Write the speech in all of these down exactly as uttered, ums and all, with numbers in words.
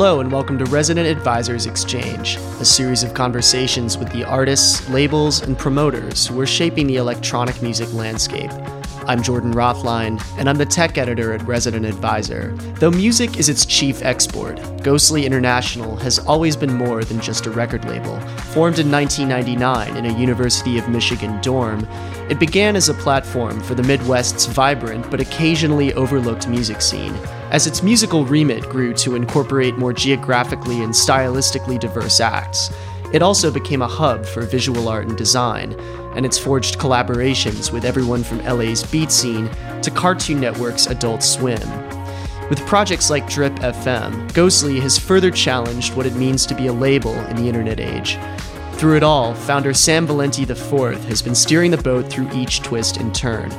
Hello and welcome to Resident Advisor's Exchange, a series of conversations with the artists, labels, and promoters who are shaping the electronic music landscape. I'm Jordan Rothlein, and I'm the tech editor at Resident Advisor. Though music is its chief export, Ghostly International has always been more than just a record label. Formed in nineteen ninety-nine in a University of Michigan dorm, it began as a platform for the Midwest's vibrant but occasionally overlooked music scene. As its musical remit grew to incorporate more geographically and stylistically diverse acts, it also became a hub for visual art and design, and it's forged collaborations with everyone from L A's beat scene to Cartoon Network's Adult Swim. With projects like Drip F M, Ghostly has further challenged what it means to be a label in the internet age. Through it all, founder Sam Valenti the fourth has been steering the boat through each twist and turn.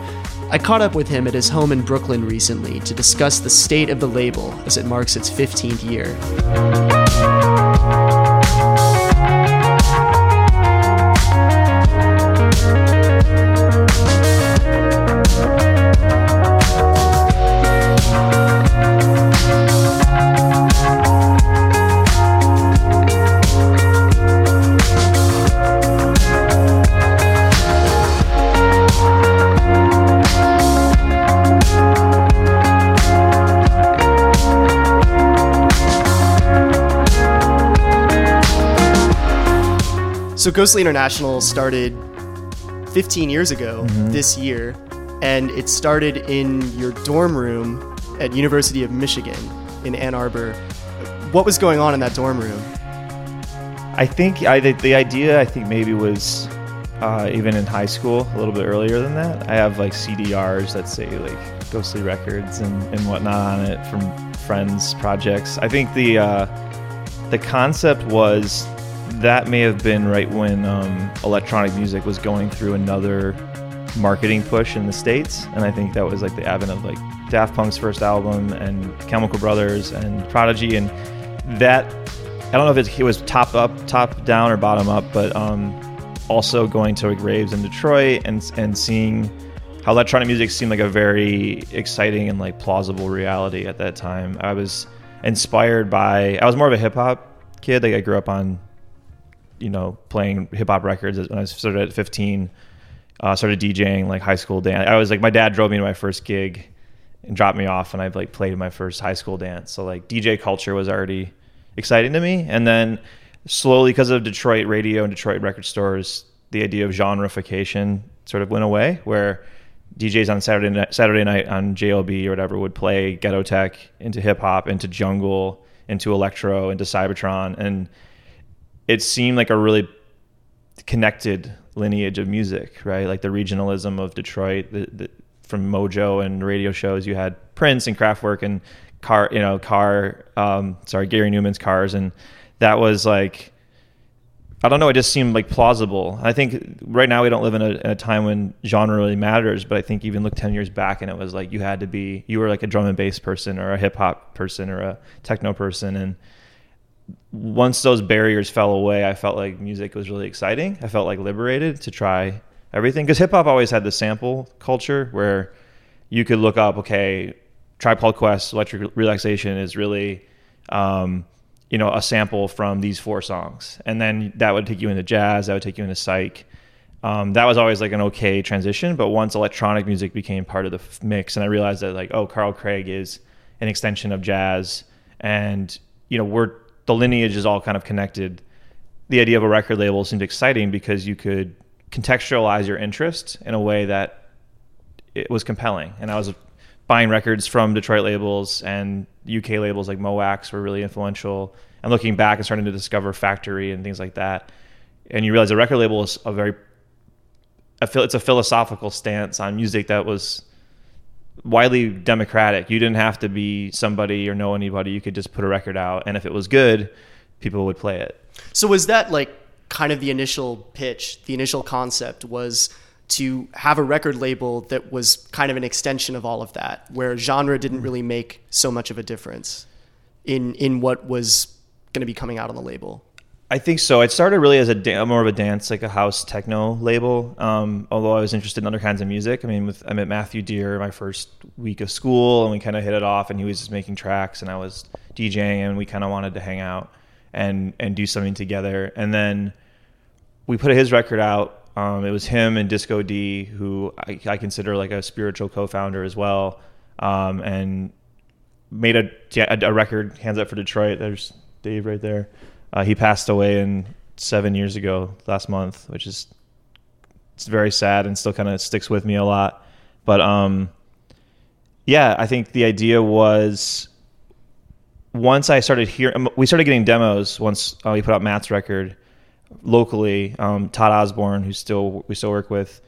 I caught up with him at his home in Brooklyn recently to discuss the state of the label as it marks its fifteenth year. So Ghostly International started fifteen years ago mm-hmm. this year, and it started in your dorm room at University of Michigan in Ann Arbor. What was going on in that dorm room? I think I, the, the idea I think maybe was uh, even in high school, a little bit earlier than that. I have like C D Rs that say like Ghostly Records and, and whatnot on it from friends' projects. I think the uh, the concept was... That may have been right when um, electronic music was going through another marketing push in the States, and I think that was like the advent of like Daft Punk's first album and Chemical Brothers and Prodigy, and that I don't know if it was top up, top down, or bottom up, but um, also going to like raves in Detroit and and seeing how electronic music seemed like a very exciting and like plausible reality at that time. I was inspired by I was more of a hip hop kid. Like I grew up on. You know, playing hip hop records when I started at fifteen, uh, started DJing like high school dance. I was like, my dad drove me to my first gig and dropped me off, and I've like played my first high school dance. So like D J culture was already exciting to me. And then slowly, because of Detroit radio and Detroit record stores, the idea of genreification sort of went away, where D Js on Saturday night, Saturday night on J L B or whatever would play ghetto tech into hip hop, into jungle, into electro, into Cybertron, and it seemed like a really connected lineage of music, right? Like the regionalism of Detroit, the, the, from Mojo and radio shows, you had Prince and Kraftwerk and Car, you know, Car, um, sorry, Gary Newman's Cars. And that was like, I don't know, it just seemed like plausible. I think right now we don't live in a, in a time when genre really matters, but I think even look ten years back and it was like you had to be, you were like a drum and bass person or a hip hop person or a techno person. And once those barriers fell away, I felt like music was really exciting. I felt like liberated to try everything, because hip hop always had the sample culture where you could look up, okay, Tribe Called Quest, Electric Relaxation is really, um, you know, a sample from these four songs. And then that would take you into jazz, that would take you into psych. Um, that was always like an okay transition. But once electronic music became part of the f- mix, and I realized that like, oh, Carl Craig is an extension of jazz, and, you know, we're, the lineage is all kind of connected. The idea of a record label seemed exciting because you could contextualize your interest in a way that it was compelling. And I was buying records from Detroit labels, and U K labels like Mo Wax were really influential. And looking back and starting to discover Factory and things like that. And you realize a record label is a very, it's a philosophical stance on music that was widely democratic. You didn't have to be somebody or know anybody. You could just put a record out, and if it was good, people would play it. So was that like kind of the initial pitch, the initial concept was to have a record label that was kind of an extension of all of that, where genre didn't really make so much of a difference in in what was going to be coming out on the label? I think so. It started really as a da- more of a dance, like a house techno label. Um, although I was interested in other kinds of music. I mean, with, I met Matthew Dear my first week of school, and we kind of hit it off. And he was just making tracks, and I was DJing, and we kind of wanted to hang out and and do something together. And then we put his record out. Um, it was him and Disco D, who I, I consider like a spiritual co-founder as well, um, and made a, a, a record, Hands Up for Detroit. There's Dave right there. Uh, he passed away in seven years ago last month, which is it's very sad and still kind of sticks with me a lot. But um, yeah, I think the idea was once I started hearing, we started getting demos once uh, we put out Matt's record. Locally, um, Todd Osborne, who still we still work with,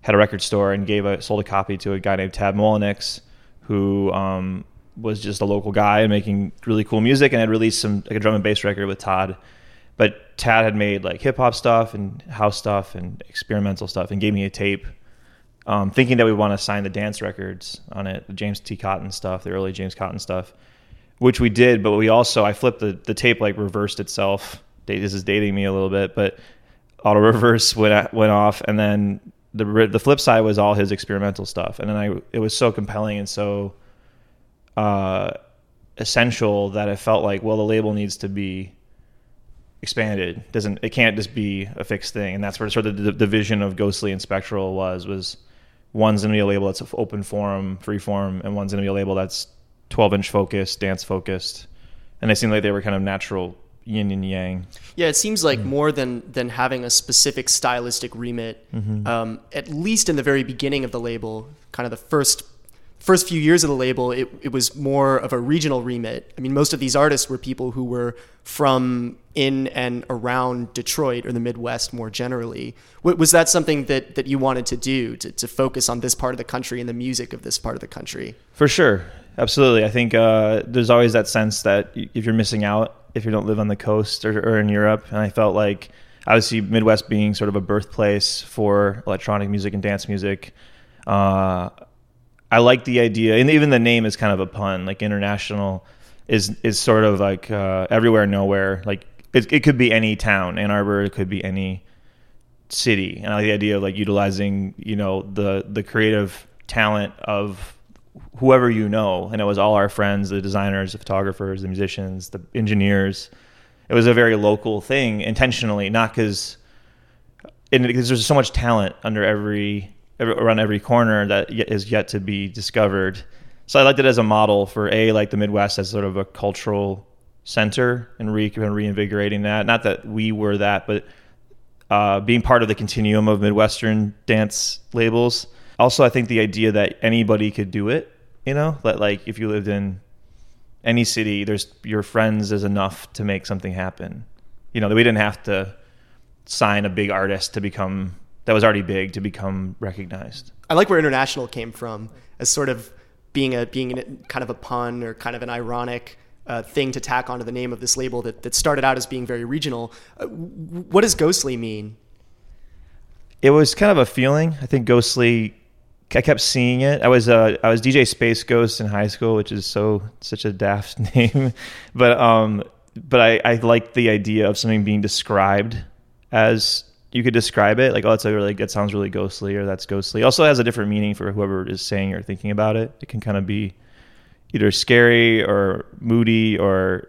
had a record store and gave a sold a copy to a guy named Tad Molinix, who um, was just a local guy making really cool music, and had released some like a drum and bass record with Todd. But Tad had made like hip hop stuff and house stuff and experimental stuff, and gave me a tape, um, thinking that we want to sign the dance records on it, the James T. Cotton stuff, the early James Cotton stuff, which we did. But we also I flipped the the tape like reversed itself. This is dating me a little bit, but auto reverse went went off, and then the the flip side was all his experimental stuff, and then I it was so compelling and so uh, essential that I felt like, well, the label needs to be expanded. It doesn't it can't just be a fixed thing, and that's where sort of the, the vision of Ghostly and Spectral was was one's gonna be a label that's open forum, free form, and one's gonna be a label that's twelve inch focused, dance focused, and it seemed like they were kind of natural. Yin and yang. Yeah, it seems like mm-hmm. more than than having a specific stylistic remit, mm-hmm. um, at least in the very beginning of the label, kind of the first first few years of the label, it, it was more of a regional remit. I mean, most of these artists were people who were from in and around Detroit or the Midwest more generally. Was that something that, that you wanted to do, to, to focus on this part of the country and the music of this part of the country? For sure. Absolutely. I think uh, there's always that sense that if you're missing out, if you don't live on the coast or, or in Europe. And I felt like obviously Midwest being sort of a birthplace for electronic music and dance music. Uh, I like the idea. And even the name is kind of a pun, like international is, is sort of like uh, everywhere, nowhere. Like it, it could be any town, Ann Arbor, it could be any city. And I like the idea of like utilizing, you know, the, the creative talent of whoever you know, and it was all our friends, the designers, the photographers, the musicians, the engineers. It was a very local thing intentionally, not because there's so much talent under every, every around every corner that is yet to be discovered. So I liked it as a model for a like the Midwest as sort of a cultural center and re- reinvigorating that. Not that we were that, but uh, being part of the continuum of Midwestern dance labels. Also, I think the idea that anybody could do it, you know, that like if you lived in any city, there's your friends is enough to make something happen. You know, that we didn't have to sign a big artist to become, that was already big, to become recognized. I like where international came from as sort of being a being kind of a pun or kind of an ironic uh, thing to tack onto the name of this label that, that started out as being very regional. Uh, what does Ghostly mean? It was kind of a feeling. I think Ghostly... I kept seeing it. I was uh, I was D J Space Ghost in high school, which is so such a daft name, but um, but I, I liked the idea of something being described as you could describe it, like oh, that's a really that sounds really ghostly, or that's ghostly. Also, it has a different meaning for whoever is saying or thinking about it. It can kind of be either scary or moody or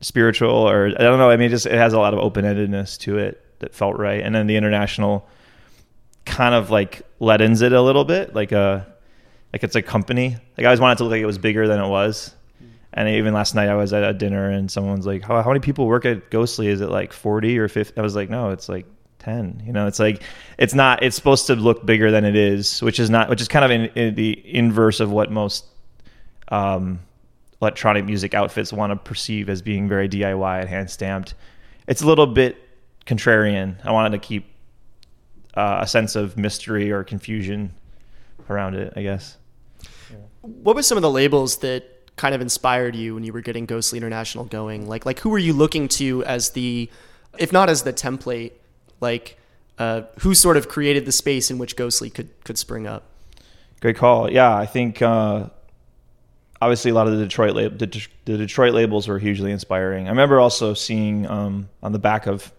spiritual, or I don't know. I mean, it just it has a lot of open-endedness to it that felt right, and then the international. Kind of like leadens it a little bit, like a like it's a company. Like I always wanted it to look like it was bigger than it was. And even last night I was at a dinner and someone's like, "How, how many people work at Ghostly? Is it like forty or fifty?" I was like, "No, it's like ten." You know, it's like it's not. It's supposed to look bigger than it is, which is not. Which is kind of in, in the inverse of what most um, electronic music outfits want to perceive as being very D I Y and hand stamped. It's a little bit contrarian. I wanted to keep. Uh, a sense of mystery or confusion around it, I guess. Yeah. What were some of the labels that kind of inspired you when you were getting Ghostly International going? Like, like who were you looking to as the, if not as the template, like uh, who sort of created the space in which Ghostly could, could spring up? Great call. Yeah, I think uh, obviously a lot of the Detroit, lab- the, De- the Detroit labels were hugely inspiring. I remember also seeing um, on the back of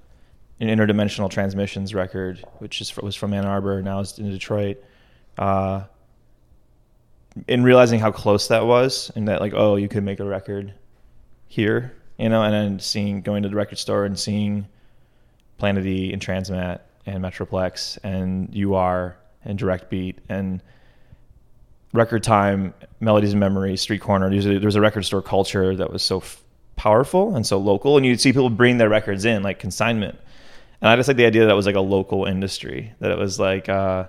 an Interdimensional Transmissions record, which is was from Ann Arbor, now it's in Detroit, uh, and realizing how close that was, and that like, oh, you could make a record here, you know, and then seeing, going to the record store and seeing Planet E and Transmat and Metroplex and U R and Direct Beat and Record Time, Melodies and Memories, Street Corner. There was a record store culture that was so f- powerful and so local, and you'd see people bring their records in, like consignment. And I just like the idea that it was like a local industry, that it was like, uh,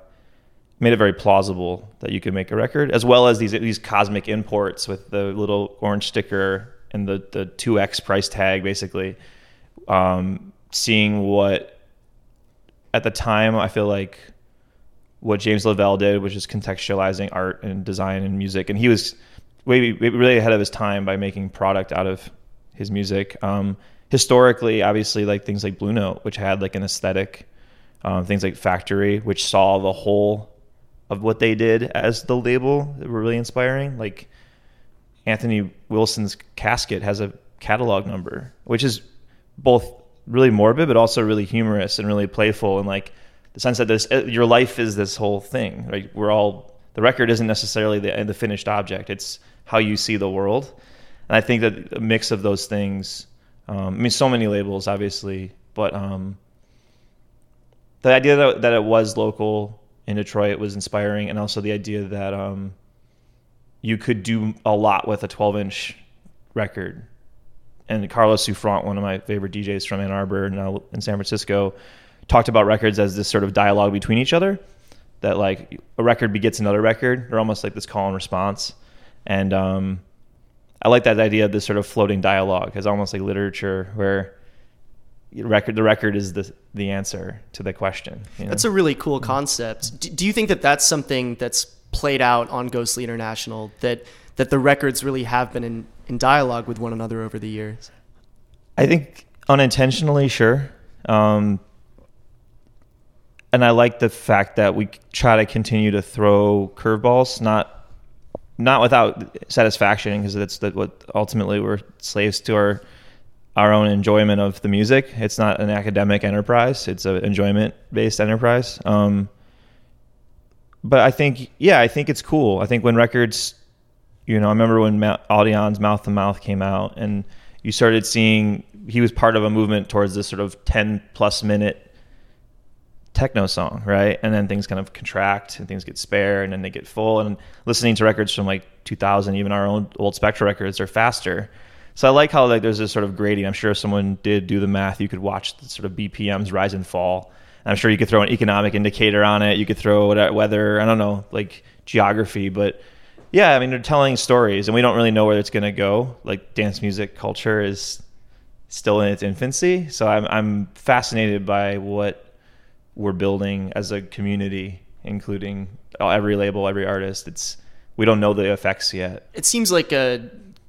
made it very plausible that you could make a record, as well as these these cosmic imports with the little orange sticker and the, the two X price tag, basically. Um, seeing what, at the time, I feel like what James Lavelle did, which is contextualizing art and design and music. And he was way, way really ahead of his time by making product out of his music. Um, historically, obviously, like things like Blue Note, which had like an aesthetic, um, things like Factory, which saw the whole of what they did as the label, that were really inspiring. Like Anthony Wilson's casket has a catalog number, which is both really morbid, but also really humorous and really playful. And like the sense that this, your life is this whole thing, right? We're all, the record isn't necessarily the, the finished object. It's how you see the world. And I think that a mix of those things, um, I mean, so many labels, obviously, but um, the idea that, that it was local in Detroit was inspiring, and also the idea that um, you could do a lot with a twelve-inch record. And Carlos Souffrant, one of my favorite D Js from Ann Arbor, now in San Francisco, talked about records as this sort of dialogue between each other, that like a record begets another record. They're almost like this call and response. And um, I like that idea of this sort of floating dialogue. It's almost like literature, where record the record is the the answer to the question, you know? That's a really cool concept. Do, do you think that that's something that's played out on Ghostly International, that that the records really have been in in dialogue with one another over the years? I think unintentionally, sure. Um and I like the fact that we try to continue to throw curveballs, not not without satisfaction, because that's the, what ultimately we're slaves to, our our own enjoyment of the music. It's not an academic enterprise. It's an enjoyment based enterprise. Um, but I think, yeah, I think it's cool. I think when records, you know, I remember when Ma- Audion's Mouth to Mouth came out, and you started seeing, he was part of a movement towards this sort of ten plus minute techno song, right? And then things kind of contract and things get spare and then they get full, and listening to records from like two thousand, even our own old Spectral records are faster. So I like how like there's this sort of grading. I'm sure if someone did do the math, you could watch the sort of B P Ms rise and fall. And I'm sure you could throw an economic indicator on it. You could throw whatever, weather, I don't know, like geography. But yeah, I mean, they're telling stories, and we don't really know where it's going to go. Like dance music culture is still in its infancy. So I'm I'm fascinated by what we're building as a community, including every label, every artist. It's, we don't know the effects yet. It seems like a...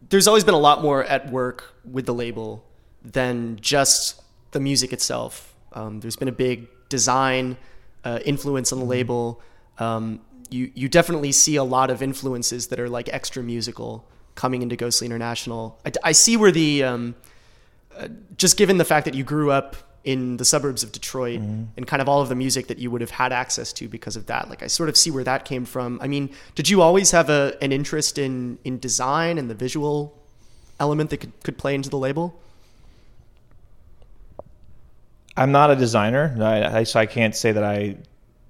there's always been a lot more at work with the label than just the music itself. Um, there's been a big design uh, influence on the label. Um, you you definitely see a lot of influences that are like extra musical coming into Ghostly International. I, I see where the, um, uh, just given the fact that you grew up in the suburbs of Detroit, mm-hmm. and kind of all of the music that you would have had access to because of that, like I sort of see where that came from. I mean, did you always have a an interest in in design and the visual element that could, could play into the label? I'm not a designer, I, I, so I can't say that I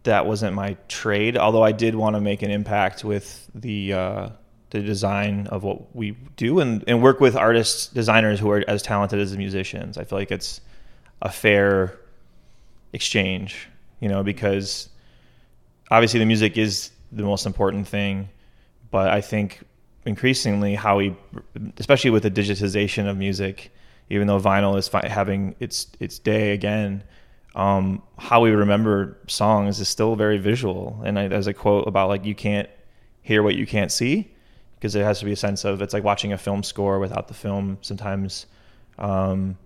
that wasn't my trade, although I did want to make an impact with the uh, the design of what we do, and, and work with artists, designers who are as talented as the musicians. I feel like it's a fair exchange, you know, because obviously the music is the most important thing, but I think increasingly how we, especially with the digitization of music, even though vinyl is fi- having its its day again, um, how we remember songs is still very visual. And I, there's a quote about like, you can't hear what you can't see, because there has to be a sense of, it's like watching a film score without the film sometimes. Um,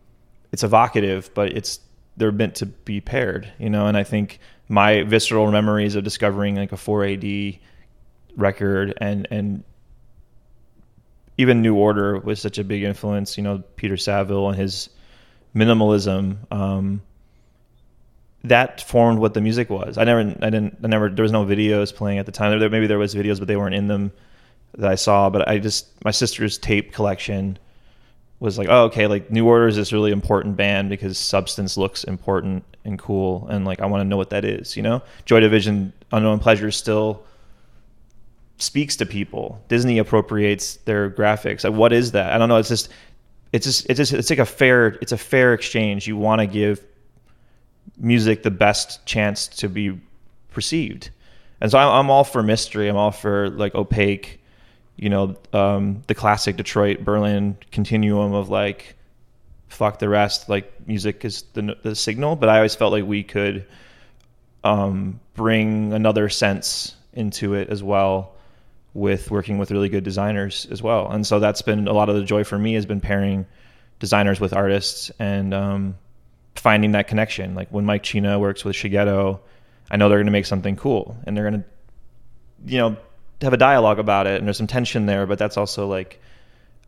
it's evocative, but it's, they're meant to be paired, you know? And I think my visceral memories of discovering like a four A D record and, and even New Order was such a big influence, you know, Peter Saville and his minimalism, um, that formed what the music was. I never, I didn't, I never, there was no videos playing at the time. There, maybe there was videos, but they weren't in them that I saw, but I just, my sister's tape collection was like, oh, okay, like New Order is this really important band because substance looks important and cool, and like I want to know what that is, you know? Joy Division, Unknown Pleasure still speaks to people. Disney appropriates their graphics. Like, what is that? I don't know. It's just, it's just, it's just, it's like a fair, it's a fair exchange. You want to give music the best chance to be perceived. And so I'm, I'm all for mystery. I'm all for like opaque, you know, um, the classic Detroit, Berlin continuum of like, fuck the rest. Like music is the, the signal. But I always felt like we could um, bring another sense into it as well, with working with really good designers as well. And so that's been a lot of the joy for me, has been pairing designers with artists and um, finding that connection. Like when Mike China works with Shigeto, I know they're going to make something cool and they're going to, you know, have a dialogue about it. And there's some tension there, but that's also like,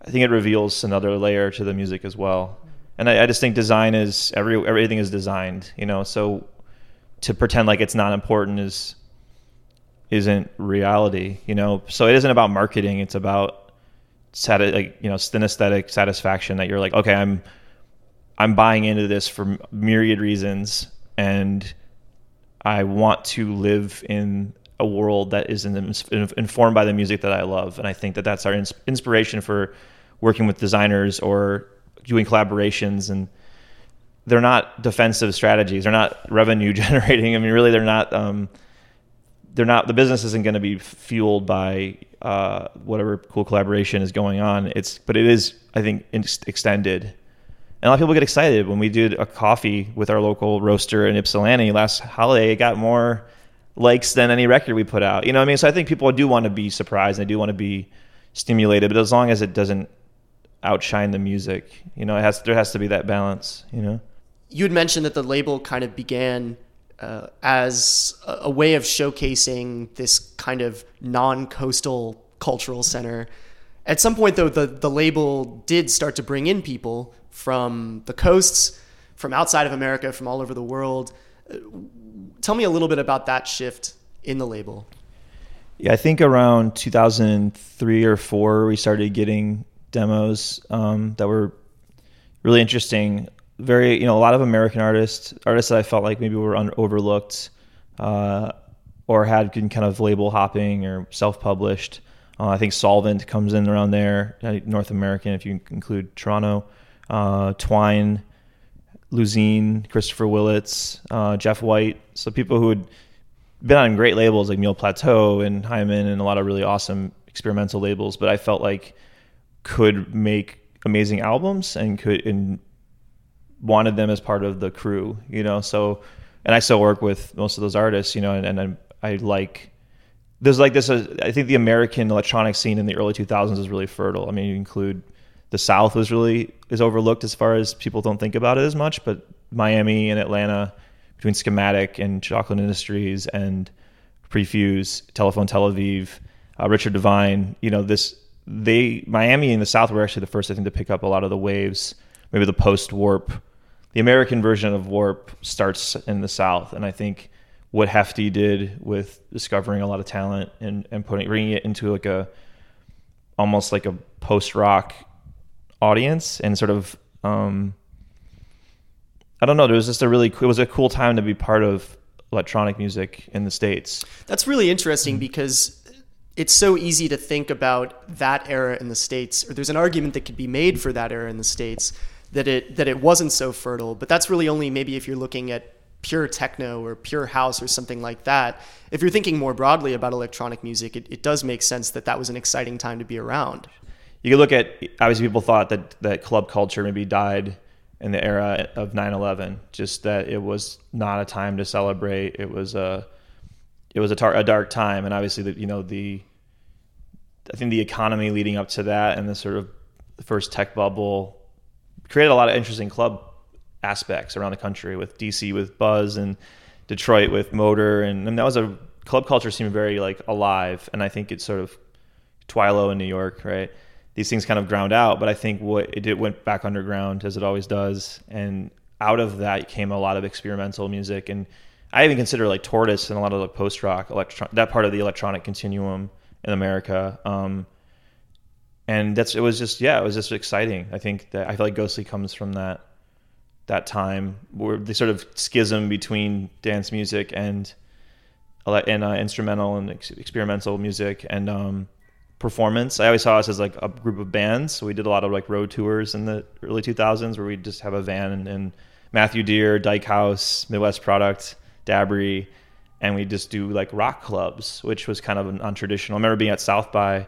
I think it reveals another layer to the music as well. And I, I just think design is every, everything is designed, you know, so to pretend like it's not important is, isn't reality, you know? So it isn't about marketing. It's about sati- like, you know, synesthetic satisfaction that you're like, okay, I'm, I'm buying into this for myriad reasons. And I want to live in a world that is in the, informed by the music that I love. And I think that that's our ins- inspiration for working with designers or doing collaborations. And they're not defensive strategies. They're not revenue generating. I mean, really they're not, um, they're not, the business isn't going to be fueled by uh, whatever cool collaboration is going on. It's, but it is, I think, ex- extended. And a lot of people get excited. When we did a coffee with our local roaster in Ypsilanti last holiday, it got more likes than any record we put out. You know what I mean? So I think people do want to be surprised. They do want to be stimulated, but as long as it doesn't outshine the music, you know, it has, there has to be that balance, you know? You had mentioned that the label kind of began uh, as a, a way of showcasing this kind of non-coastal cultural center. At some point, though, the, the label did start to bring in people from the coasts, from outside of America, from all over the world. Tell me a little bit about that shift in the label. Yeah, I think around two thousand three or four, we started getting demos um, that were really interesting. Very, you know, a lot of American artists, artists that I felt like maybe were un- overlooked uh, or had been kind of label hopping or self-published. Uh, I think Solvent comes in around there, North American, if you include Toronto. Uh, Twine, Luzine, Christopher Willits, uh, Jeff White. So people who had been on great labels like Mule Plateau and Hyman and a lot of really awesome experimental labels, but I felt like could make amazing albums and could, and wanted them as part of the crew, you know? So, and I still work with most of those artists, you know, and, and I, I like, there's like this, uh, I think the American electronic scene in the early two thousands is really fertile. I mean, you include the South was really is overlooked as far as people don't think about it as much, but Miami and Atlanta, between Schematic and Chocolate Industries and Prefuse, Telephone Tel Aviv, uh, Richard Devine, you know, this they Miami and the South were actually the first, I think, to pick up a lot of the waves. Maybe the post Warp, the American version of Warp starts in the South, and I think what Hefty did with discovering a lot of talent and and putting bringing it into like a almost like a post rock audience and sort of um I don't know, there was just a really cool, it was a cool time to be part of electronic music in the States. That's really interesting mm-hmm. because it's so easy to think about that era in the States, or there's an argument that could be made for that era in the States that it that it wasn't so fertile, but that's really only maybe if you're looking at pure techno or pure house or something like that. If you're thinking more broadly about electronic music, it, it does make sense that that was an exciting time to be around. You could look at, obviously people thought that, that club culture maybe died in the era of nine eleven, just that it was not a time to celebrate. It was a, it was a, tar- a dark time. And obviously that, you know, the, I think the economy leading up to that and the sort of first tech bubble created a lot of interesting club aspects around the country, with D C with Buzz and Detroit with Motor. And, and that was a, club culture seemed very like alive. And I think it's sort of Twilo in New York, right? These things kind of ground out, but I think what it did went back underground as it always does. And out of that came a lot of experimental music. And I even consider like Tortoise and a lot of the post-rock electron, that part of the electronic continuum in America. Um, and that's, it was just, yeah, it was just exciting. I think that I feel like Ghostly comes from that, that time where the sort of schism between dance music and, and uh, instrumental and ex- experimental music and, um, performance. I always saw us as like a group of bands. So we did a lot of like road tours in the early two thousands where we'd just have a van and, and Matthew Dear, Dyke House, Midwest Product, Dabry, and we just do like rock clubs, which was kind of non-traditional. I remember being at South by,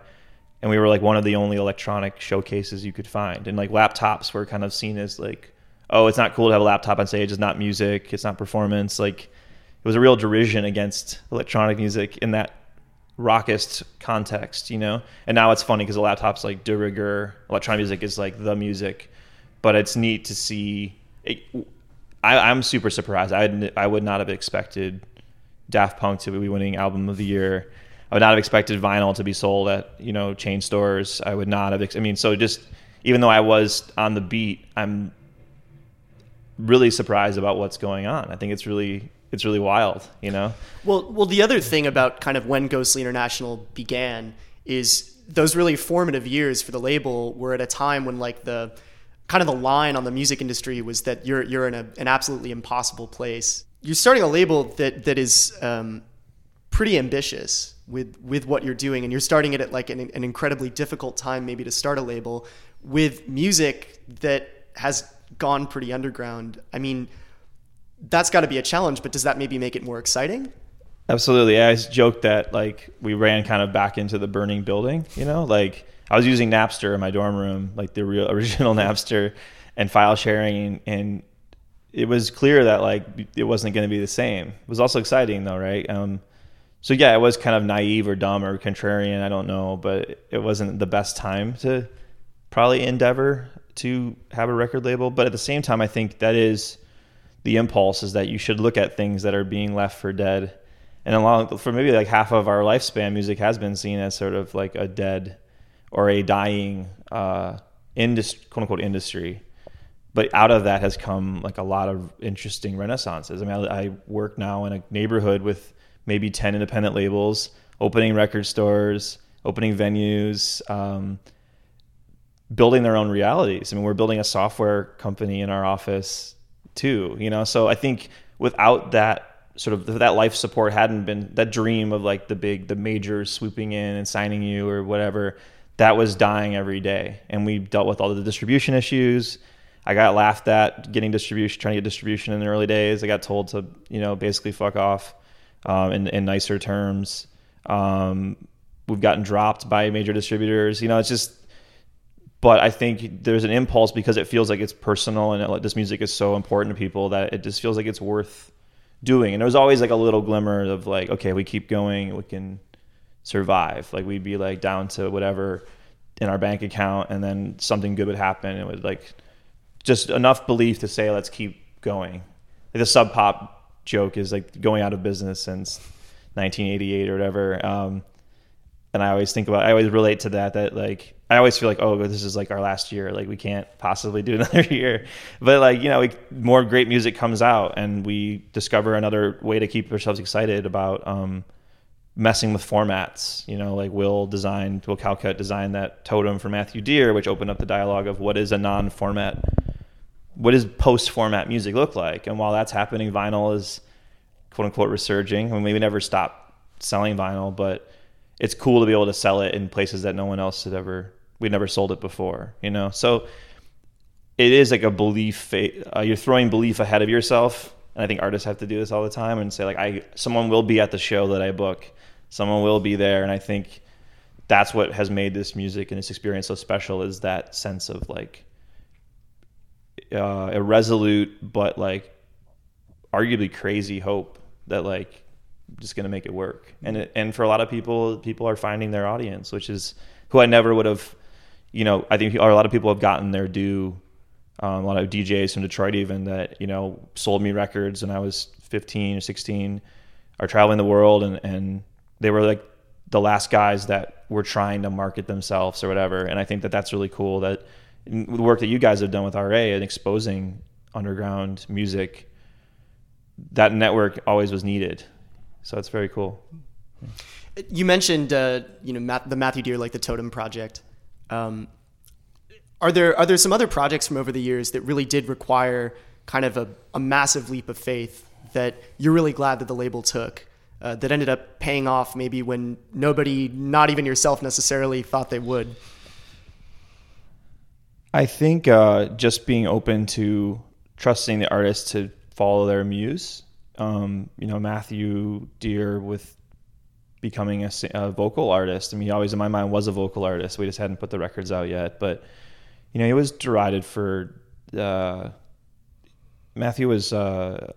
and we were like one of the only electronic showcases you could find. And like laptops were kind of seen as like, oh, it's not cool to have a laptop on stage. It's not music. It's not performance. Like it was a real derision against electronic music in that rockist context, you know? And now it's funny because the laptop's like de rigueur. Electronic music is like the music, but it's neat to see. It, I, I'm super surprised. I, I would not have expected Daft Punk to be winning Album of the Year. I would not have expected vinyl to be sold at, you know, chain stores. I would not have, ex- I mean, so just, even though I was on the beat, I'm really surprised about what's going on. I think it's really, it's really wild, you know? Well, well, the other thing about kind of when Ghostly International began is those really formative years for the label were at a time when like the, kind of the line on the music industry was that you're, you're in a, an absolutely impossible place. You're starting a label that, that is um, pretty ambitious with, with what you're doing. And you're starting it at like an, an incredibly difficult time maybe to start a label with music that has gone pretty underground. I mean, that's gotta be a challenge, but does that maybe make it more exciting? Absolutely. I joked that like we ran kind of back into the burning building, you know, like I was using Napster in my dorm room, like the real original Napster and file sharing. And it was clear that like it wasn't going to be the same. It was also exciting though, right? Um, so yeah, it was kind of naive or dumb or contrarian, I don't know, but it wasn't the best time to probably endeavor to have a record label. But at the same time, I think that is the impulse, is that you should look at things that are being left for dead. And along for maybe like half of our lifespan, music has been seen as sort of like a dead or a dying uh, industry, quote unquote industry. But out of that has come like a lot of interesting renaissances. I mean, I, I work now in a neighborhood with maybe ten independent labels, opening record stores, opening venues, um, building their own realities. I mean, we're building a software company in our office too, you know? So I think without that sort of that life support hadn't been, that dream of like the big, the majors swooping in and signing you or whatever, that was dying every day. And we dealt with all the distribution issues. I got laughed at getting distribution, trying to get distribution in the early days. I got told to, you know, basically fuck off um, in, in nicer terms. Um, we've gotten dropped by major distributors. You know, it's just, but I think there's an impulse because it feels like it's personal and it, this music is so important to people that it just feels like it's worth doing. And there was always like a little glimmer of like, okay, we keep going, we can survive. Like we'd be like down to whatever in our bank account and then something good would happen. It would like, just enough belief to say, let's keep going. Like the Sub Pop joke is like going out of business since nineteen eighty-eight or whatever. Um, and I always think about, I always relate to that, that like, I always feel like, oh, this is like our last year. Like we can't possibly do another year, but like, you know, we, more great music comes out and we discover another way to keep ourselves excited about um, messing with formats, you know, like Will designed, Will Calcutt designed that Totem for Matthew Dear, which opened up the dialogue of what is a non-format, what does post-format music look like? And while that's happening, vinyl is quote-unquote resurging. I mean, we never stopped selling vinyl, but it's cool to be able to sell it in places that no one else had ever, we'd never sold it before, you know? So it is like a belief, uh, you're throwing belief ahead of yourself. And I think artists have to do this all the time and say like, I, someone will be at the show that I book, someone will be there. And I think that's what has made this music and this experience so special, is that sense of like, Uh, irresolute, but like arguably crazy hope that like I'm just gonna make it work. And it, and for a lot of people, people are finding their audience, which is who I never would have. You know, I think or a lot of people have gotten their due. Um, a lot of D Js from Detroit, even that you know sold me records when I was fifteen or sixteen, are traveling the world, and and they were like the last guys that were trying to market themselves or whatever. And I think that that's really cool that. The work that you guys have done with R A and exposing underground music, that network always was needed. So it's very cool. You mentioned, uh, you know, Matt, the Matthew Dear, like the Totem project. Um, are there are there some other projects from over the years that really did require kind of a, a massive leap of faith that you're really glad that the label took, uh, that ended up paying off maybe when nobody, not even yourself necessarily, thought they would? I think uh, just being open to trusting the artist to follow their muse. Um, you know, Matthew Dear with becoming a, a vocal artist. I mean, he always in my mind was a vocal artist. We just hadn't put the records out yet. But, you know, he was derided for... Uh, Matthew was uh,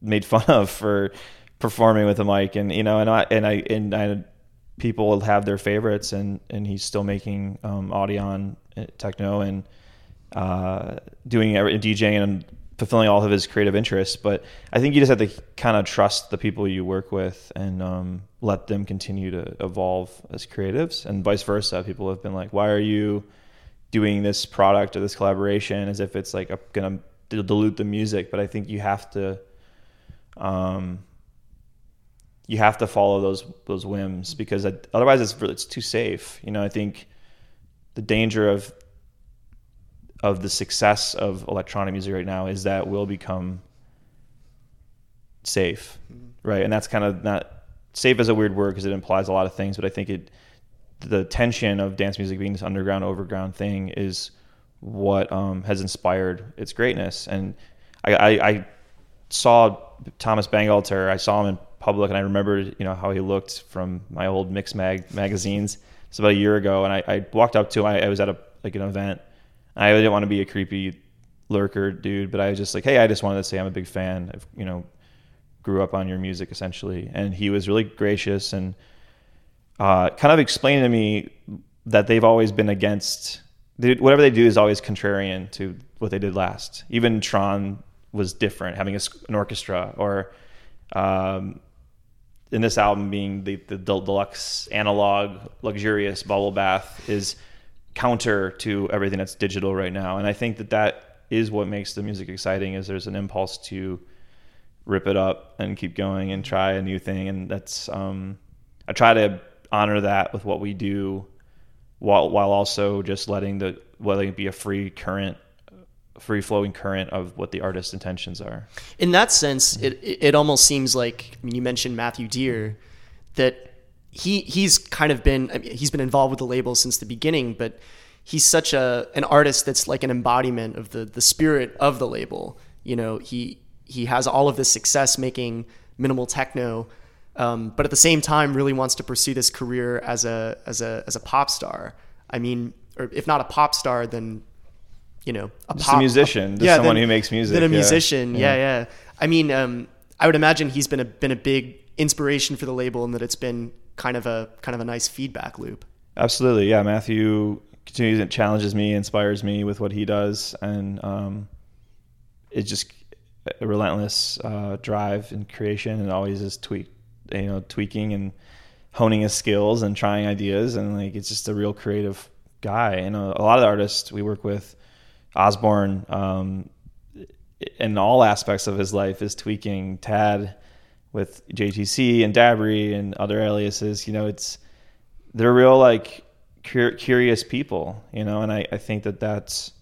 made fun of for performing with a mic. And, you know, and I and I... And I people have their favorites, and, and he's still making um, Audion techno and uh, doing every, DJing and fulfilling all of his creative interests. But I think you just have to kind of trust the people you work with and um, let them continue to evolve as creatives, and vice versa. People have been like, why are you doing this product or this collaboration as if it's like going to dilute the music? But I think you have to... Um, you have to follow those those whims, because I, otherwise it's it's too safe. You know, I think the danger of of the success of electronic music right now is that we'll become safe, right? And that's kind of not safe is a weird word because it implies a lot of things, but I think it the tension of dance music being this underground, overground thing is what um, has inspired its greatness. And I, I, I saw Thomas Bangalter, I saw him in public, and I remembered, you know, how he looked from my old Mix Mag magazines. It's about a year ago, and I, I walked up to him. I, I was at a like an event. I didn't want to be a creepy lurker dude, but I was just like, hey, I just wanted to say I'm a big fan. I've, you know, grew up on your music essentially. And he was really gracious and uh, kind of explained to me that they've always been against they, whatever they do is always contrarian to what they did last. Even Tron was different, having a, an orchestra, or um, in this album being the, the deluxe analog luxurious bubble bath is counter to everything that's digital right now. And I think that that is what makes the music exciting, is there's an impulse to rip it up and keep going and try a new thing. And that's, um, I try to honor that with what we do while, while also just letting the, letting it be a free current, free flowing current of what the artist's intentions are. In that sense, it it almost seems like, I mean, you mentioned Matthew Dear, that he he's kind of been I mean, he's been involved with the label since the beginning, but he's such a an artist that's like an embodiment of the the spirit of the label. You know, he he has all of this success making minimal techno, um, but at the same time really wants to pursue this career as a as a as a pop star. I mean, or if not a pop star, then you know, a just pop, a musician, a, just yeah, someone then, who makes music. Then a yeah. musician, yeah. yeah, yeah. I mean, um, I would imagine he's been a been a big inspiration for the label, and that it's been kind of a kind of a nice feedback loop. Absolutely, yeah. Matthew continues and challenges me, inspires me with what he does, and um, it's just a relentless uh, drive and creation, and always is tweak, you know, tweaking and honing his skills and trying ideas, and like it's just a real creative guy. And a, a lot of the artists we work with. Osborne, um, in all aspects of his life, is tweaking. Tad with J T C and Dabry and other aliases, you know, it's, they're real, like, cur- curious people, you know, and I, I think that that's,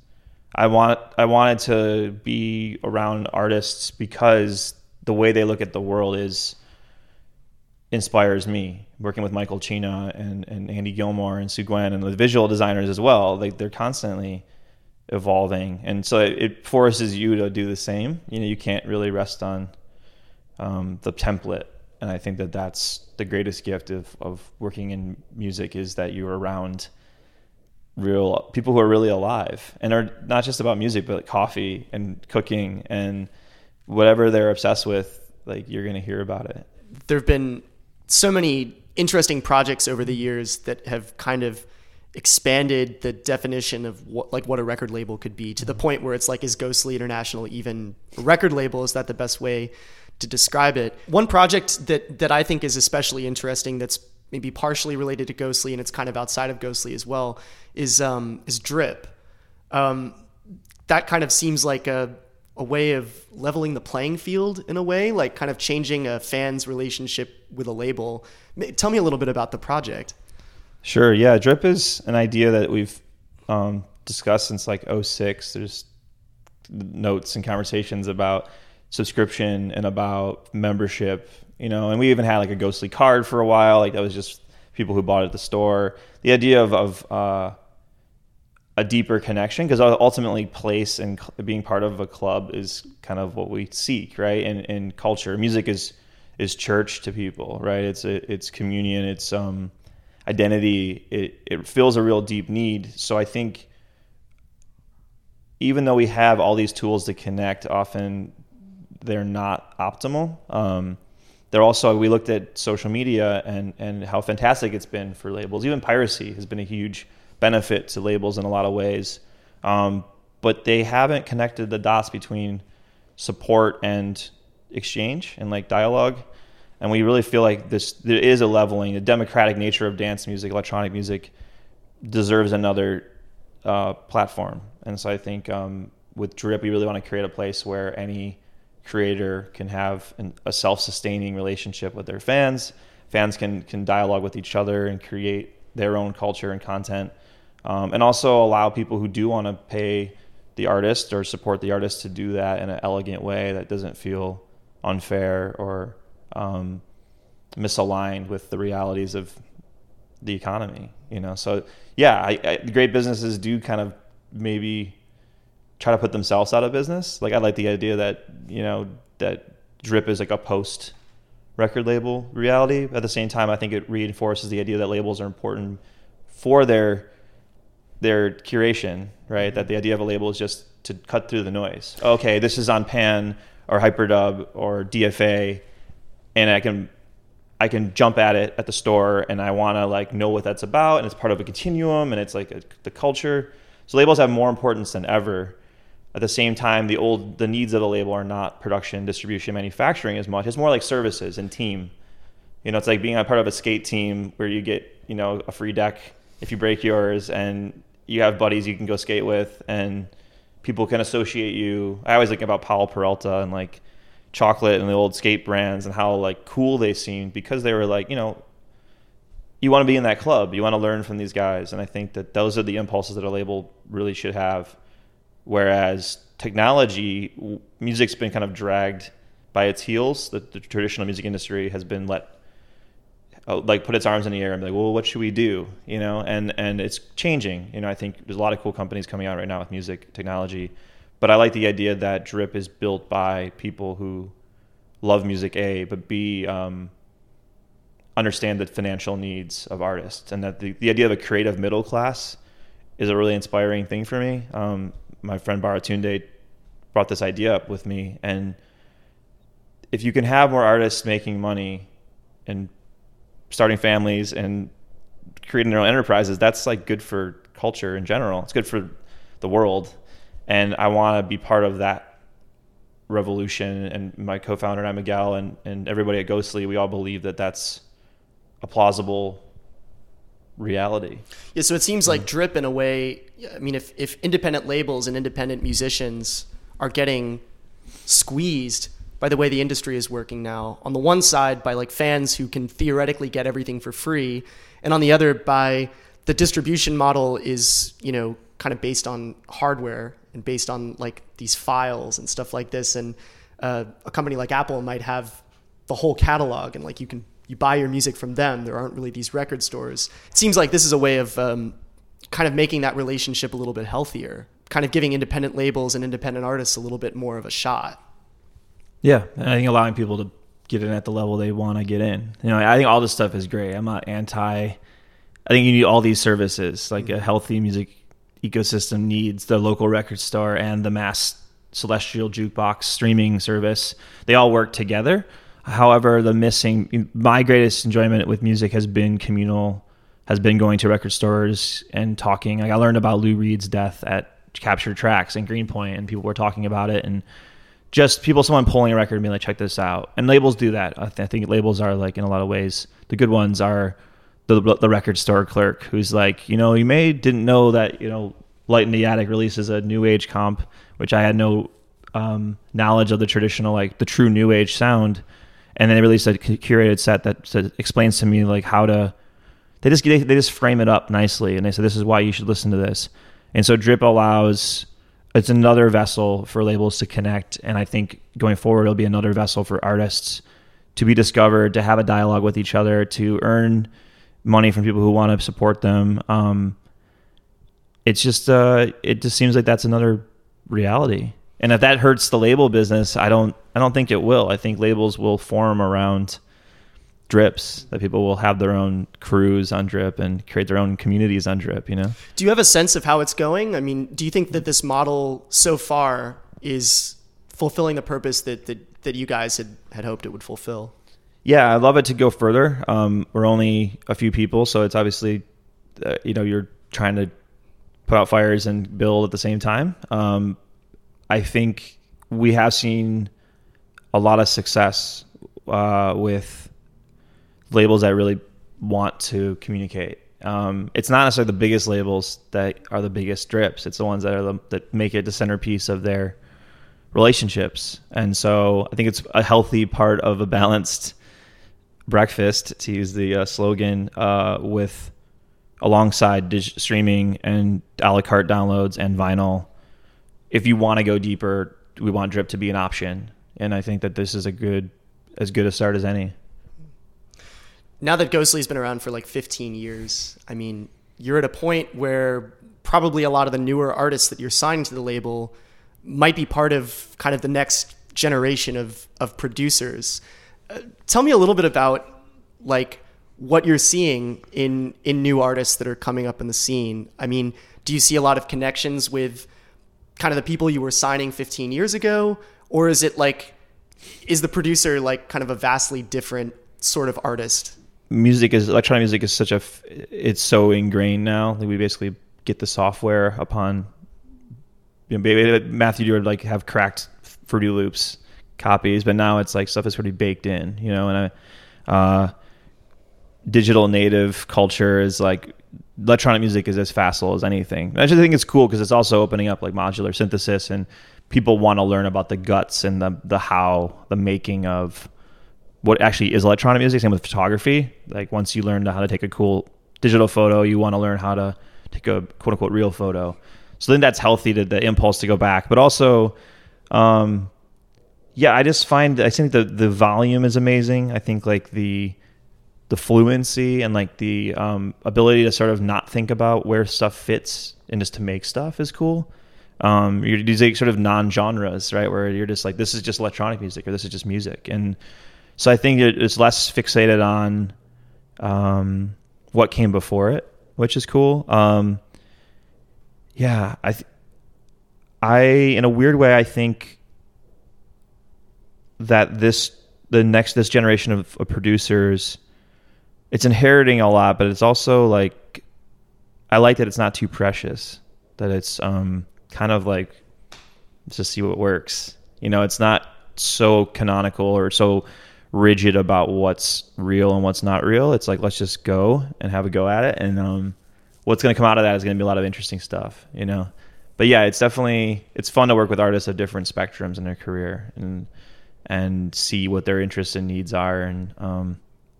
I want, I wanted to be around artists because the way they look at the world is, inspires me. Working with Michael Cina and, and Andy Gilmore and Sue Gwen and the visual designers as well, like, they're constantly evolving, and so it, it forces you to do the same. You know, you can't really rest on um, the template, and I think that that's the greatest gift of, of working in music, is that you're around real people who are really alive and are not just about music, but like coffee and cooking and whatever they're obsessed with. Like, you're going to hear about it. There have been so many interesting projects over the years that have kind of expanded the definition of what, like, what a record label could be, to the point where it's like, is Ghostly International even a record label? Is that the best way to describe it? One project that that I think is especially interesting, that's maybe partially related to Ghostly, and it's kind of outside of Ghostly as well, is um, is Drip. Um, that kind of seems like a a way of leveling the playing field in a way, like kind of changing a fan's relationship with a label. Tell me a little bit about the project. Sure. Yeah. Drip is an idea that we've um, discussed since like oh six. There's notes and conversations about subscription and about membership, you know, and we even had like a Ghostly card for a while. Like that was just people who bought it at the store. The idea of, of uh, a deeper connection, because ultimately place and being part of a club is kind of what we seek, right? And, and culture, music is is church to people, right? It's a, it's communion, it's um, identity. It, it fills a real deep need. So I think even though we have all these tools to connect, often they're not optimal. Um, they're also, we looked at social media and, and how fantastic it's been for labels. Even piracy has been a huge benefit to labels in a lot of ways, um, but they haven't connected the dots between support and exchange and like dialogue. And we really feel like this, there is a leveling. The democratic nature of dance music, electronic music, deserves another uh, platform. And so I think um, with Drip, we really want to create a place where any creator can have an, a self-sustaining relationship with their fans. Fans can can dialogue with each other and create their own culture and content. Um, and also allow people who do want to pay the artist or support the artist to do that in an elegant way that doesn't feel unfair or um, misaligned with the realities of the economy, you know? So yeah, I, I, great businesses do kind of maybe try to put themselves out of business. Like I like the idea that, you know, that Drip is like a post record label reality. At the same time, I think it reinforces the idea that labels are important for their their curation, right? That the idea of a label is just to cut through the noise. Okay, this is on Pan or Hyperdub or D F A, and I can I can jump at it at the store, and I want to like know what that's about, and it's part of a continuum, and it's like a, the culture. So labels have more importance than ever. At the same time, the old the needs of the label are not production, distribution, manufacturing as much. It's more like services and team. You know, it's like being a part of a skate team where you get, you know, a free deck if you break yours, and you have buddies you can go skate with, and people can associate you. I always think about Paul Peralta and like Chocolate and the old skate brands and how like cool they seemed because they were like, you know, you want to be in that club. You want to learn from these guys. And I think that those are the impulses that a label really should have. Whereas technology, music's been kind of dragged by its heels. The, the traditional music industry has been let, like, put its arms in the air and be like, well, what should we do? You know, and, and it's changing. You know, I think there's a lot of cool companies coming out right now with music technology. But I like the idea that Drip is built by people who love music, A, but B, um, understand the financial needs of artists. And that the, the idea of a creative middle class is a really inspiring thing for me. Um, my friend Baratunde brought this idea up with me. And if you can have more artists making money and starting families and creating their own enterprises, that's like good for culture in general. It's good for the world. And I want to be part of that revolution. And my co-founder and I, Miguel, and, and everybody at Ghostly, we all believe that that's a plausible reality. Yeah. So it seems like Drip, in a way, I mean, if, if independent labels and independent musicians are getting squeezed by the way the industry is working now, on the one side by like fans who can theoretically get everything for free, and on the other by the distribution model is, you know, kind of based on hardware and based on like these files and stuff like this. And uh, a company like Apple might have the whole catalog, and like you can you buy your music from them. There aren't really these record stores. It seems like this is a way of um, kind of making that relationship a little bit healthier, kind of giving independent labels and independent artists a little bit more of a shot. Yeah, and I think allowing people to get in at the level they want to get in. You know, I think all this stuff is great. I'm not anti. I think you need all these services. Like a healthy music ecosystem needs the local record store and the mass celestial jukebox streaming service. They all work together. However, the missing, my greatest enjoyment with music has been communal, has been going to record stores and talking. Like I learned about Lou Reed's death at Capture Tracks in Greenpoint, and people were talking about it, and just people, someone pulling a record and being like, check this out. And labels do that. I, th- I think labels are like, in a lot of ways, the good ones are the the record store clerk who's like, you know, you may didn't know that, you know, Light in the Attic releases a New Age comp, which I had no um, knowledge of the traditional, like the true New Age sound. And then they released a curated set that, that explains to me like how to, they just, they, they just frame it up nicely. And they said, this is why you should listen to this. And so drip allows, it's another vessel for labels to connect. And I think going forward, it'll be another vessel for artists to be discovered, to have a dialogue with each other, to earn money from people who want to support them. Um, it's just, uh, it just seems like that's another reality. And if that hurts the label business, I don't, I don't think it will. I think labels will form around drips, that people will have their own crews on drip and create their own communities on drip, you know? Do you have a sense of how it's going? I mean, do you think that this model so far is fulfilling the purpose that, that, that you guys had, had hoped it would fulfill? Yeah, I'd love it to go further. Um, we're only a few people, so it's obviously, uh, you know, you're trying to put out fires and build at the same time. Um, I think we have seen a lot of success uh, with labels that really want to communicate. Um, it's not necessarily the biggest labels that are the biggest drips. It's the ones that are the, that make it the centerpiece of their relationships. And so I think it's a healthy part of a balanced breakfast, to use the uh, slogan, uh, with alongside dig- streaming and a la carte downloads and vinyl. If you want to go deeper, we want drip to be an option. And I think that this is a good, as good a start as any. Now that Ghostly's been around for like fifteen years, I mean, you're at a point where probably a lot of the newer artists that you're signing to the label might be part of kind of the next generation of, of producers. Uh, tell me a little bit about like what you're seeing in, in new artists that are coming up in the scene. I mean, do you see a lot of connections with kind of the people you were signing fifteen years ago? Or is it like, is the producer like kind of a vastly different sort of artist? Music is, electronic music is such a, it's so ingrained now that we basically get the software upon, you know, Matthew Dear would like have cracked Fruity Loops copies, but now it's like stuff is pretty baked in, you know, and I, uh, digital native culture is like, electronic music is as facile as anything. And I just think it's cool because it's also opening up like modular synthesis, and people want to learn about the guts and the, the how, the making of what actually is electronic music. Same with photography. Like once you learn how to take a cool digital photo, you want to learn how to take a quote unquote real photo. So then that's healthy, to the impulse to go back. But also, um, yeah, I just find, I think the, the volume is amazing. I think like the, the fluency and like the um, ability to sort of not think about where stuff fits and just to make stuff is cool. Um, you're these like sort of non-genres, right? Where you're just like, this is just electronic music or this is just music. And so I think it's less fixated on um, what came before it, which is cool. Um, Yeah, I, th- I, in a weird way, I think that this, the next, this generation of, of producers, it's inheriting a lot, but it's also like, I like that it's not too precious, that it's um kind of like, let's just see what works. You know, it's not so canonical or so rigid about what's real and what's not real. It's like, let's just go and have a go at it. And, um, what's going to come out of that is going to be a lot of interesting stuff, you know? But yeah, it's definitely, it's fun to work with artists of different spectrums in their career and, and see what their interests and needs are. And, um,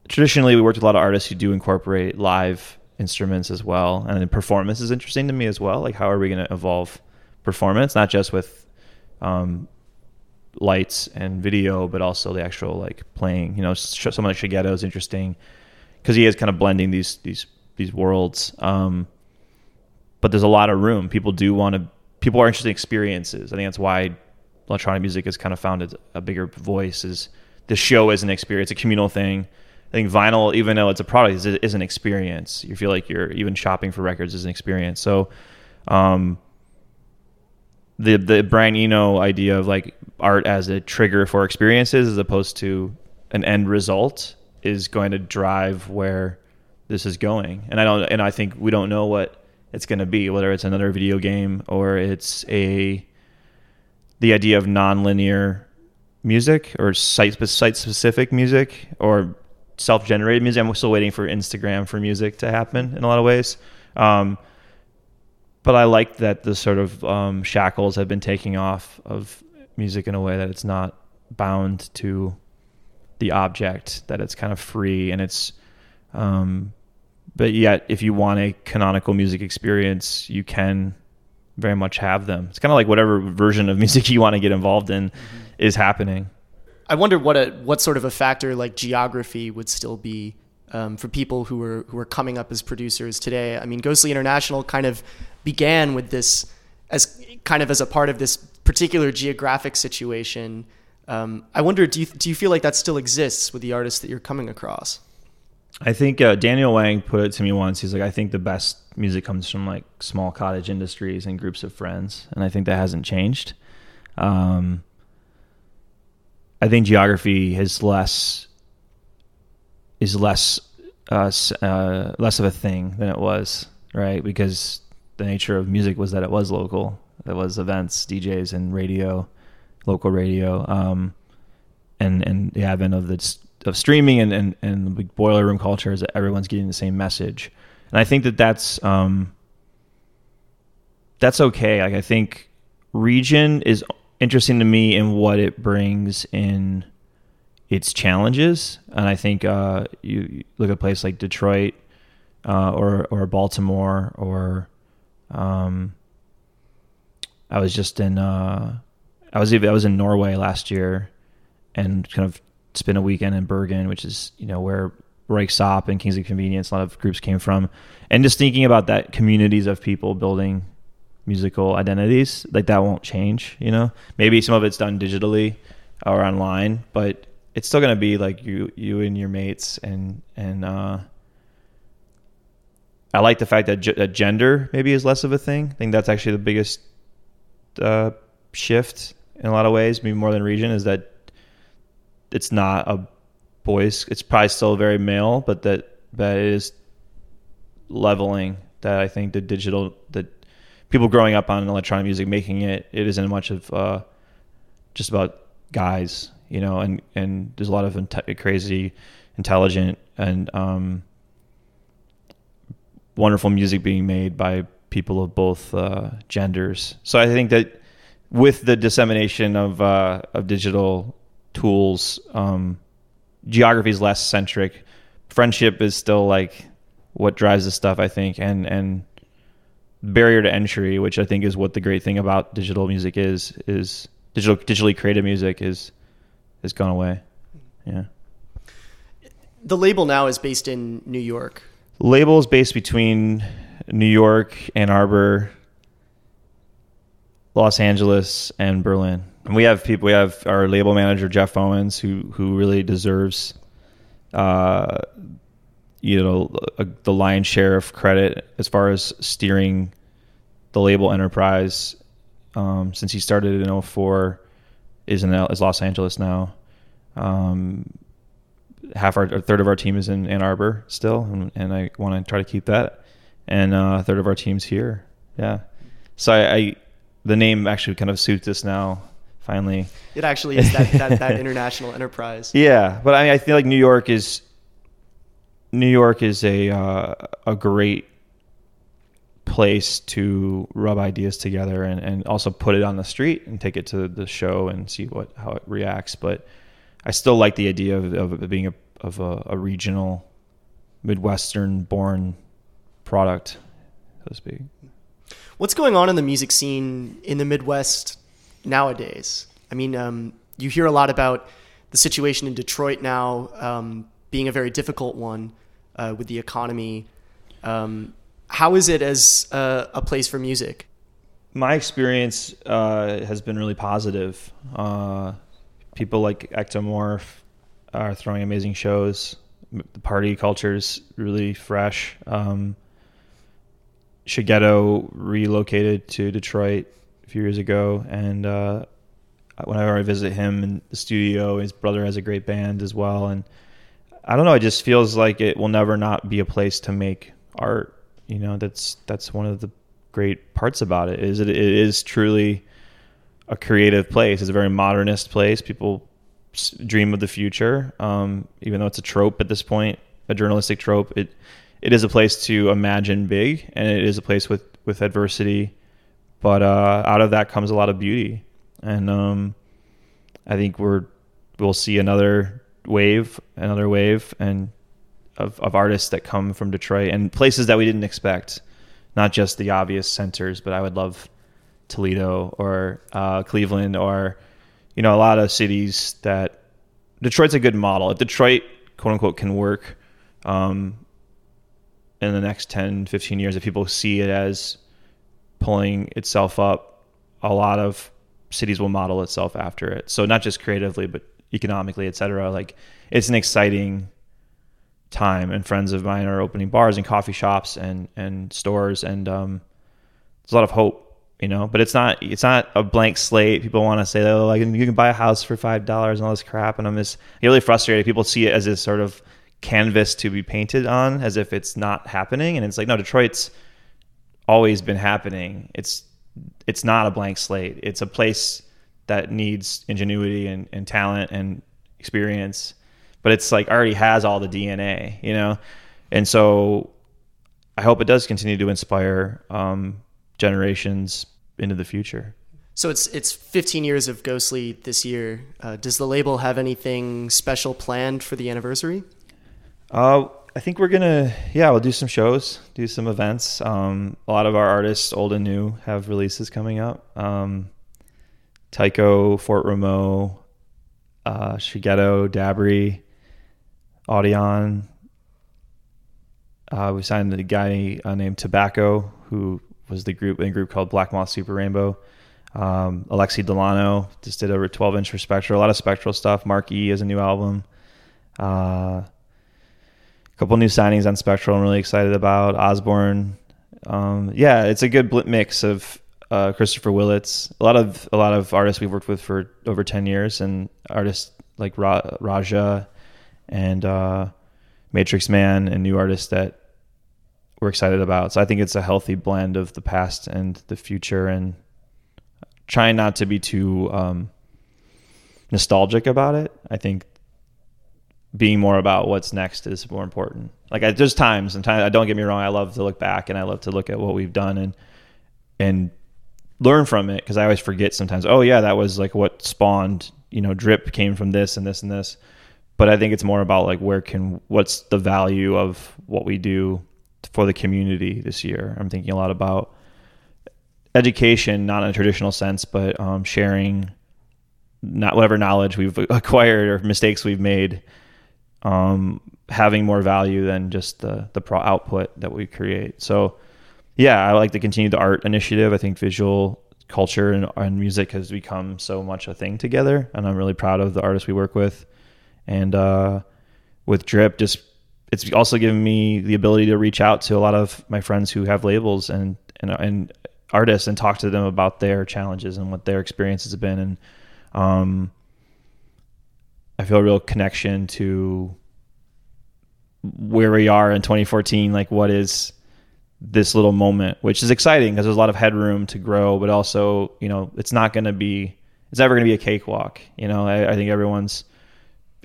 traditionally we worked with a lot of artists who do incorporate live instruments as well. And performance is interesting to me as well. Like how are we going to evolve performance, not just with, um, lights and video, but also the actual like playing, you know, someone like Shigeto is interesting because he is kind of blending these, these, these worlds. Um, but there's a lot of room. People do want to, people are interested in experiences. I think that's why electronic music has kind of found a bigger voice, is the show is an experience, it's a communal thing. I think vinyl, even though it's a product, is, is an experience. You feel like you're even shopping for records is an experience. So, um, the, the Brian Eno idea of like art as a trigger for experiences as opposed to an end result is going to drive where this is going. And I don't, and I think we don't know what it's going to be, whether it's another video game or it's a, the idea of nonlinear music or site site specific music or self-generated music. I'm still waiting for Instagram for music to happen in a lot of ways. Um, but I like that the sort of um, shackles have been taking off of music in a way that it's not bound to the object, that it's kind of free and it's, Um, but yet if you want a canonical music experience, you can very much have them. It's kind of like whatever version of music you want to get involved in mm-hmm. is happening. I wonder what a what sort of a factor like geography would still be um, for people who are who are coming up as producers today. I mean, Ghostly International kind of began with this as kind of as a part of this particular geographic situation. Um, I wonder, do you do you feel like that still exists with the artists that you're coming across? I think uh, Daniel Wang put it to me once. He's like, I think the best music comes from like small cottage industries and groups of friends, and I think that hasn't changed. Um, I think geography is less is less uh, uh, less of a thing than it was, right? Because the nature of music was that it was local. There was events, D Js, and radio, local radio, um, and and the advent of the of streaming and, and, and the big boiler room culture is that everyone's getting the same message. And I think that that's, um, that's okay. Like I think region is interesting to me in what it brings in its challenges. And I think, uh, you, you look at a place like Detroit, uh, or, or Baltimore, or, um, I was just in, uh, I was, I was in Norway last year and kind of, spent a weekend in Bergen, which is, you know, where Reichsop and Kings of Convenience, a lot of groups came from. And just thinking about that, communities of people building musical identities, like that won't change, you know? Maybe some of it's done digitally or online, but it's still going to be like you you and your mates. And and uh, I like the fact that, g- that gender maybe is less of a thing. I think that's actually the biggest uh, shift in a lot of ways, maybe more than region, is that it's not a boys. It's probably still very male, but that that is leveling. That I think the digital, that people growing up on electronic music making it, it isn't much of uh, just about guys, you know. And, and there's a lot of inte- crazy, intelligent, and um, wonderful music being made by people of both uh, genders. So I think that with the dissemination of uh, of digital tools, um geography is less centric. Friendship is still like what drives the stuff, I think, and and barrier to entry, which I think is what the great thing about digital music is is digital digitally created music is has gone away. Yeah. The label now is based in New York. The label is based between New York, Ann Arbor, Los Angeles, and Berlin. And we have people, we have our label manager, Jeff Owens, who, who really deserves, uh, you know, a, the lion's share of credit as far as steering the label enterprise. Um, since he started in oh four, is in is Los Angeles now. Um, half our, a third of our team is in Ann Arbor still. And, and I want to try to keep that. And uh, a third of our team's here. Yeah. So I, I, the name actually kind of suits us now. Finally, it actually is that, that, that international enterprise. Yeah, but I mean, I feel like New York is New York is a uh, a great place to rub ideas together and, and also put it on the street and take it to the show and see what how it reacts. But I still like the idea of, of it being a of a, a regional, Midwestern born product, so to speak. What's going on in the music scene in the Midwest nowadays? I mean, um, you hear a lot about the situation in Detroit now um, being a very difficult one uh, with the economy. Um, how is it as a, a place for music? My experience uh, has been really positive. Uh, people like Ectomorph are throwing amazing shows. The party culture's really fresh. Um, Shigeto relocated to Detroit a few years ago, and uh, whenever I visit him in the studio, his brother has a great band as well, and I don't know, it just feels like it will never not be a place to make art. You know, that's that's one of the great parts about it, is it, it is truly a creative place. It's a very modernist place. People dream of the future, um, even though it's a trope at this point, a journalistic trope. It it is a place to imagine big, and it is a place with, with adversity. But uh, out of that comes a lot of beauty, and um, I think we're we'll see another wave, another wave, and of, of artists that come from Detroit and places that we didn't expect, not just the obvious centers. But I would love Toledo or uh, Cleveland or, you know, a lot of cities that Detroit's a good model. If Detroit, quote unquote, can work um, in the next ten, fifteen years, if people see it as pulling itself up, a lot of cities will model itself after it. So not just creatively, but economically, et cetera. Like, it's an exciting time, and friends of mine are opening bars and coffee shops and, and stores. And, um, there's a lot of hope, you know, but it's not, it's not a blank slate. People want to say, oh, like, you can buy a house for five dollars and all this crap. And I'm just really frustrated. People see it as this sort of canvas to be painted on, as if it's not happening. And it's like, no, Detroit's always been happening. It's, it's not a blank slate. It's a place that needs ingenuity and, and talent and experience, but it's like already has all the D N A, you know? And so I hope it does continue to inspire um, generations into the future. So it's it's fifteen years of Ghostly this year. Uh, does the label have anything special planned for the anniversary? Uh, I think we're going to, yeah, we'll do some shows, do some events. Um, a lot of our artists, old and new, have releases coming up. Um, Tycho, Fort Rameau, uh, Shigeto, Dabry, Audion. Uh, we signed a guy uh, named Tobacco, who was the group in a group called Black Moth Super Rainbow. Um, Alexi Delano just did over twelve inch for Spectral, a lot of Spectral stuff. Mark E has a new album. Uh, a couple new signings on Spectral I'm really excited about. Osborne. Um, yeah, it's a good bl- mix of uh, Christopher Willits. A lot of a lot of artists we've worked with for over ten years, and artists like Ra- Raja and uh, Matrix Man, and new artists that we're excited about. So I think it's a healthy blend of the past and the future, and trying not to be too um, nostalgic about it. I think being more about what's next is more important. Like, I, there's times, and time, don't get me wrong, I love to look back and I love to look at what we've done and and learn from it, because I always forget sometimes, oh yeah, that was like what spawned, you know, Drip came from this and this and this. But I think it's more about like where can, what's the value of what we do for the community this year. I'm thinking a lot about education, not in a traditional sense, but um, sharing not whatever knowledge we've acquired or mistakes we've made, um, having more value than just the, the pro output that we create. So yeah, I like to continue the art initiative. I think visual culture and, and music has become so much a thing together, and I'm really proud of the artists we work with. And uh, with Drip, just it's also given me the ability to reach out to a lot of my friends who have labels and, and, and artists, and talk to them about their challenges and what their experiences have been. And um, I feel a real connection to where we are in twenty fourteen. Like, what is this little moment, which is exciting because there's a lot of headroom to grow, but also, you know, it's not going to be, it's never going to be a cakewalk. You know, I, I think everyone's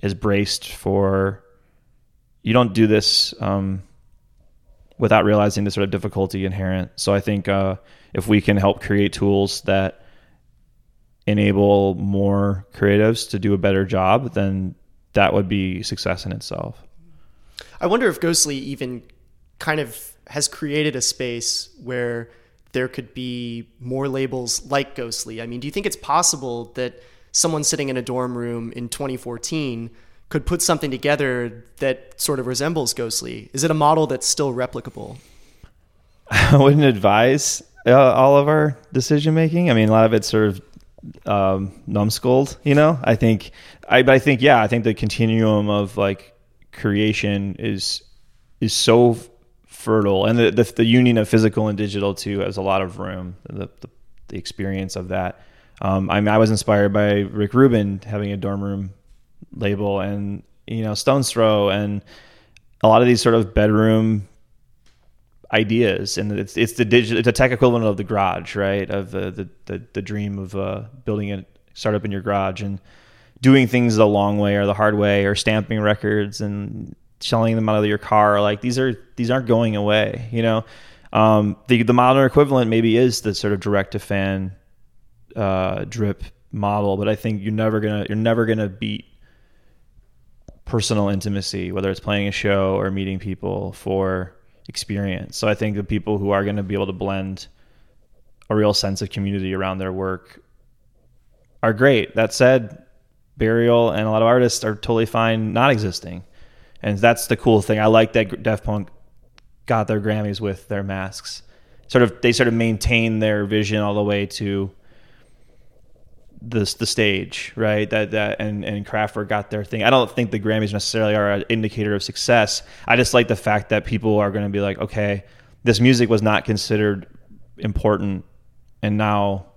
is braced for, you don't do this um, without realizing the sort of difficulty inherent. So I think uh, if we can help create tools that enable more creatives to do a better job, then that would be success in itself. I wonder if Ghostly even kind of has created a space where there could be more labels like Ghostly. I mean, do you think it's possible that someone sitting in a dorm room in twenty fourteen could put something together that sort of resembles Ghostly? Is it a model that's still replicable? I wouldn't advise uh, all of our decision-making. I mean, a lot of it's sort of um, numbskulled, you know? I think, I, but I think, yeah, I think the continuum of like creation is, is so f- fertile. And the, the, the union of physical and digital too has a lot of room, the, the, the experience of that. Um, I mean, I was inspired by Rick Rubin having a dorm room label, and, you know, Stone's Throw, and a lot of these sort of bedroom ideas. And it's it's the digital, it's a tech equivalent of the garage, right? Of the the the, the dream of uh, building a startup in your garage and doing things the long way or the hard way, or stamping records and shelling them out of your car. Like, these are these aren't going away, you know. Um, the the modern equivalent maybe is the sort of direct to fan uh, drip model, but I think you're never gonna you're never gonna beat personal intimacy, whether it's playing a show or meeting people for experience. So I think the people who are going to be able to blend a real sense of community around their work are great. That said, Burial and a lot of artists are totally fine not existing. And that's the cool thing. I like that Daft Punk got their Grammys with their masks. Sort of, they sort of maintain their vision all the way to the the stage, right? That that and and Kraftwerk got their thing. I don't think the Grammys necessarily are an indicator of success. I just like the fact that people are going to be like, okay, this music was not considered important, and now,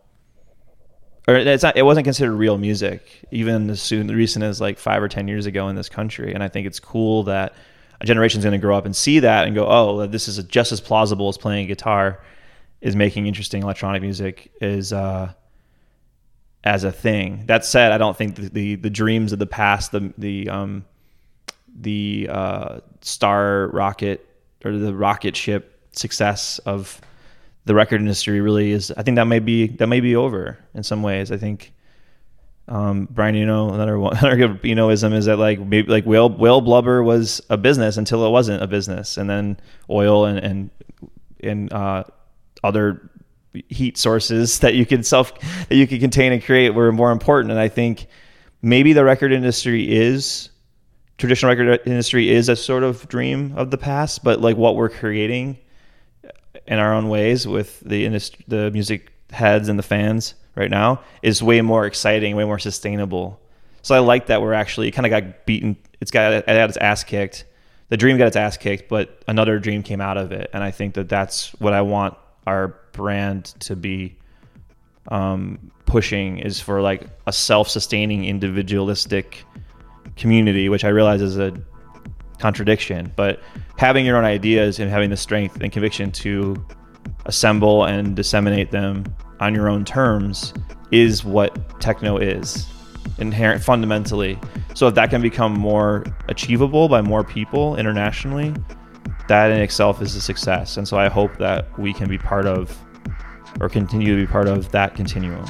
or it's not, it wasn't considered real music, even as soon recent as like five or ten years ago in this country. And I think it's cool that a generation's going to grow up and see that and go, oh, this is just as plausible as playing guitar, is making interesting electronic music is uh, as a thing. That said, I don't think the the, the dreams of the past, the the um, the uh, star rocket or the rocket ship success of the record industry really is. I think that may be that may be over in some ways. I think um, Brian Eno, another one, another Enoism is that like maybe like whale whale blubber was a business until it wasn't a business, and then oil and and and uh, other heat sources that you can self that you can contain and create were more important. And I think maybe the record industry is traditional record industry is a sort of dream of the past, but like what we're creating in our own ways with the industry, the music heads and the fans right now is way more exciting, way more sustainable. So I like that we're actually kind of got beaten. It's got, it got its ass kicked. The dream got its ass kicked, but another dream came out of it. And I think that that's what I want our brand to be um, pushing, is for like a self-sustaining individualistic community, which I realize is a contradiction, but having your own ideas and having the strength and conviction to assemble and disseminate them on your own terms is what techno is, inherent fundamentally. So if that can become more achievable by more people internationally, that in itself is a success. And so I hope that we can be part of, or continue to be part of, that continuum.